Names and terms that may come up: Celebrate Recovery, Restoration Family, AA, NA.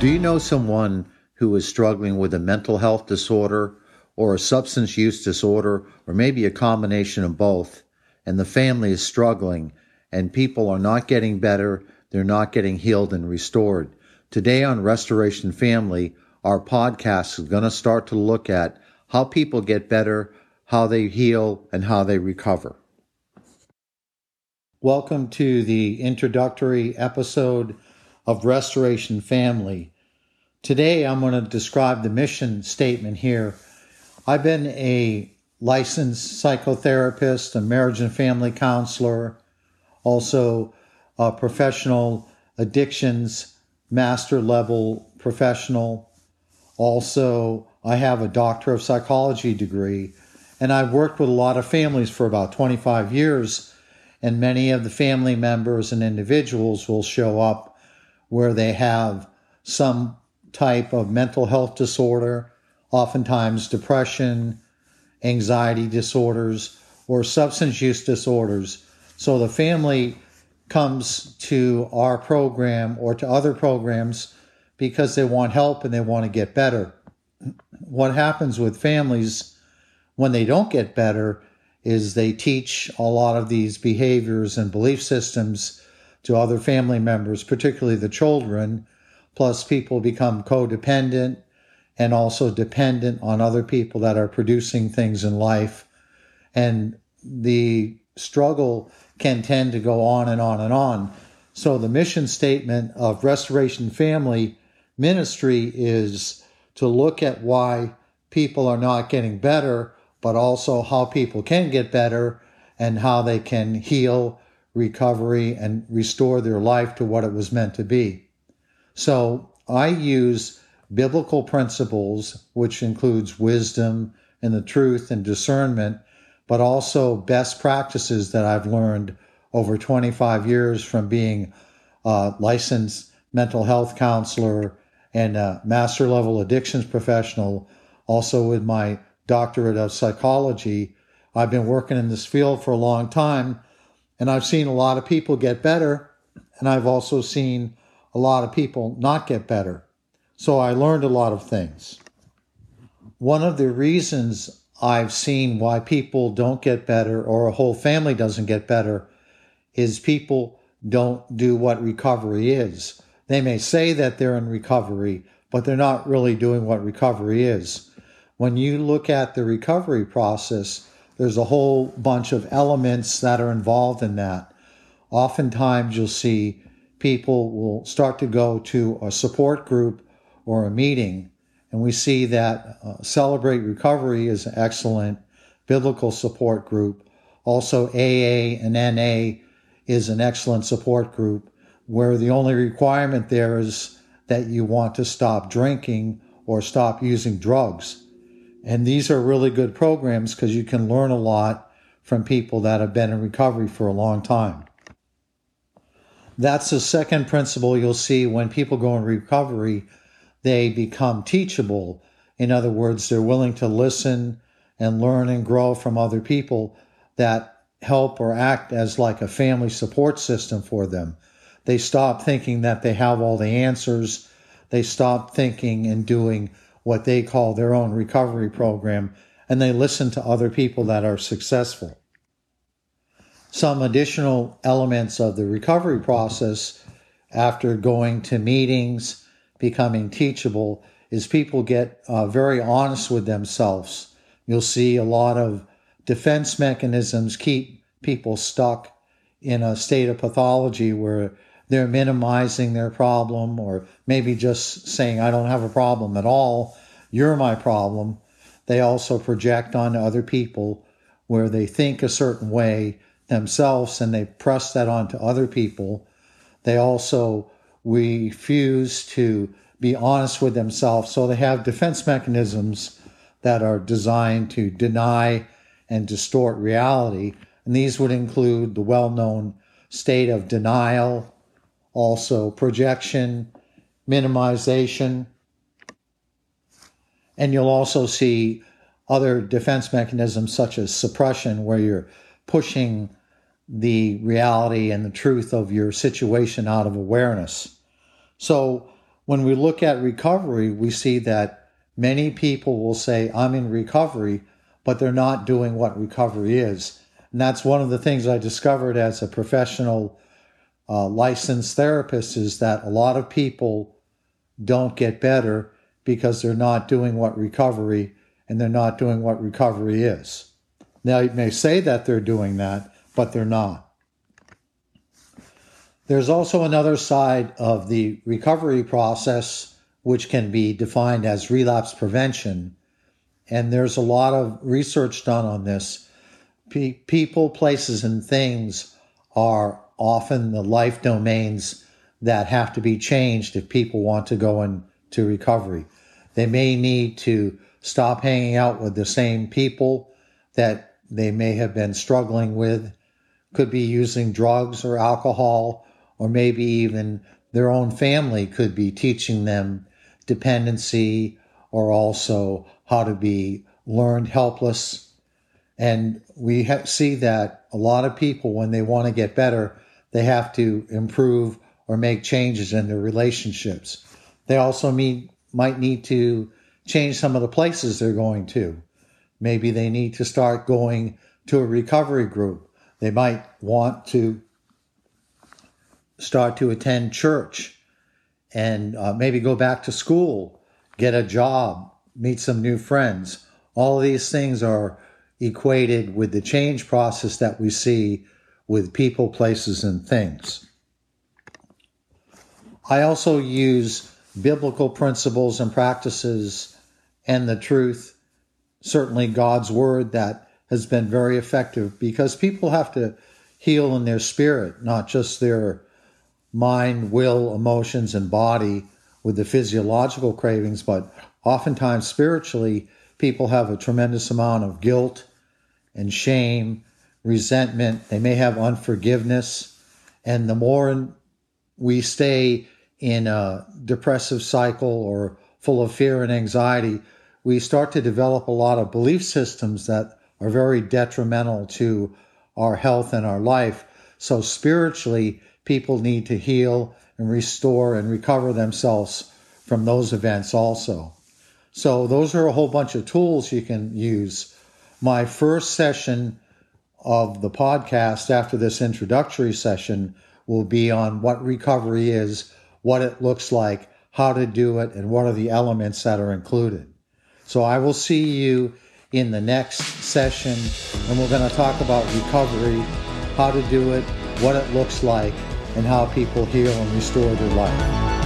Do you know someone who is struggling with a mental health disorder or a substance use disorder, or maybe a combination of both, and the family is struggling and people are not getting better, they're not getting healed and restored? Today on Restoration Family, our podcast is going to start to look at how people get better, how they heal, and how they recover. Welcome to the introductory episode of Restoration Family. Today I'm going to describe the mission statement here. I've been a licensed psychotherapist, a marriage and family counselor, also a professional addictions master level professional. Also, I have a doctor of psychology degree, and I've worked with a lot of families for about 25 years, and many of the family members and individuals will show up where they have some type of mental health disorder, oftentimes depression, anxiety disorders, or substance use disorders. So the family comes to our program or to other programs because they want help and they want to get better. What happens with families when they don't get better is they teach a lot of these behaviors and belief systems to other family members, particularly the children, plus people become codependent and also dependent on other people that are producing things in life. And the struggle can tend to go on and on and on. So the mission statement of Restoration Family Ministry is to look at why people are not getting better, but also how people can get better and how they can heal, recovery, and restore their life to what it was meant to be. So I use biblical principles, which includes wisdom and the truth and discernment, but also best practices that I've learned over 25 years from being a licensed mental health counselor and a master level addictions professional. Also with my doctorate of psychology, I've been working in this field for a long time, and I've seen a lot of people get better, and I've also seen a lot of people not get better. So I learned a lot of things. One of the reasons I've seen why people don't get better or a whole family doesn't get better is people don't do what recovery is. They may say that they're in recovery, but they're not really doing what recovery is. When you look at the recovery process, there's a whole bunch of elements that are involved in that. Oftentimes you'll see people will start to go to a support group or a meeting. And we see that Celebrate Recovery is an excellent biblical support group. Also, AA and NA is an excellent support group where the only requirement there is that you want to stop drinking or stop using drugs. And these are really good programs because you can learn a lot from people that have been in recovery for a long time. That's the second principle you'll see when people go in recovery. They become teachable. In other words, they're willing to listen and learn and grow from other people that help or act as like a family support system for them. They stop thinking that they have all the answers. They stop thinking and doing what they call their own recovery program, and they listen to other people that are successful. Some additional elements of the recovery process after going to meetings, becoming teachable, is people get very honest with themselves. You'll see a lot of defense mechanisms keep people stuck in a state of pathology where they're minimizing their problem, or maybe just saying, I don't have a problem at all, you're my problem. They also project on other people where they think a certain way themselves and they press that onto other people. They also refuse to be honest with themselves. So they have defense mechanisms that are designed to deny and distort reality. And these would include the well-known state of denial, also projection, minimization. And you'll also see other defense mechanisms such as suppression, where you're pushing the reality and the truth of your situation out of awareness. So when we look at recovery, we see that many people will say, I'm in recovery, but they're not doing what recovery is. And that's one of the things I discovered as a professional licensed therapist, is that a lot of people don't get better because they're not doing what recovery, and they're not doing what recovery is. Now, you may say that they're doing that, but they're not. There's also another side of the recovery process, which can be defined as relapse prevention. And there's a lot of research done on this. People, places, and things are often the life domains that have to be changed if people want to go into recovery. They may need to stop hanging out with the same people that they may have been struggling with, could be using drugs or alcohol, or maybe even their own family could be teaching them dependency, or also how to be learned helpless. And we see that a lot of people, when they want to get better, they have to improve or make changes in their relationships. They also might need to change some of the places they're going to. Maybe they need to start going to a recovery group. They might want to start to attend church and maybe go back to school, get a job, meet some new friends. All of these things are equated with the change process that we see with people, places, and things. I also use biblical principles and practices and the truth, certainly God's word, that has been very effective, because people have to heal in their spirit, not just their mind, will, emotions, and body with the physiological cravings, but oftentimes spiritually, people have a tremendous amount of guilt and shame, resentment. They may have unforgiveness. And the more we stay in a depressive cycle or full of fear and anxiety, we start to develop a lot of belief systems that are very detrimental to our health and our life. So spiritually, people need to heal and restore and recover themselves from those events also. So those are a whole bunch of tools you can use. My first session of the podcast after this introductory session will be on what recovery is, what it looks like, how to do it, and what are the elements that are included. So I will see you in the next session, and we're going to talk about recovery, how to do it, what it looks like, and how people heal and restore their life.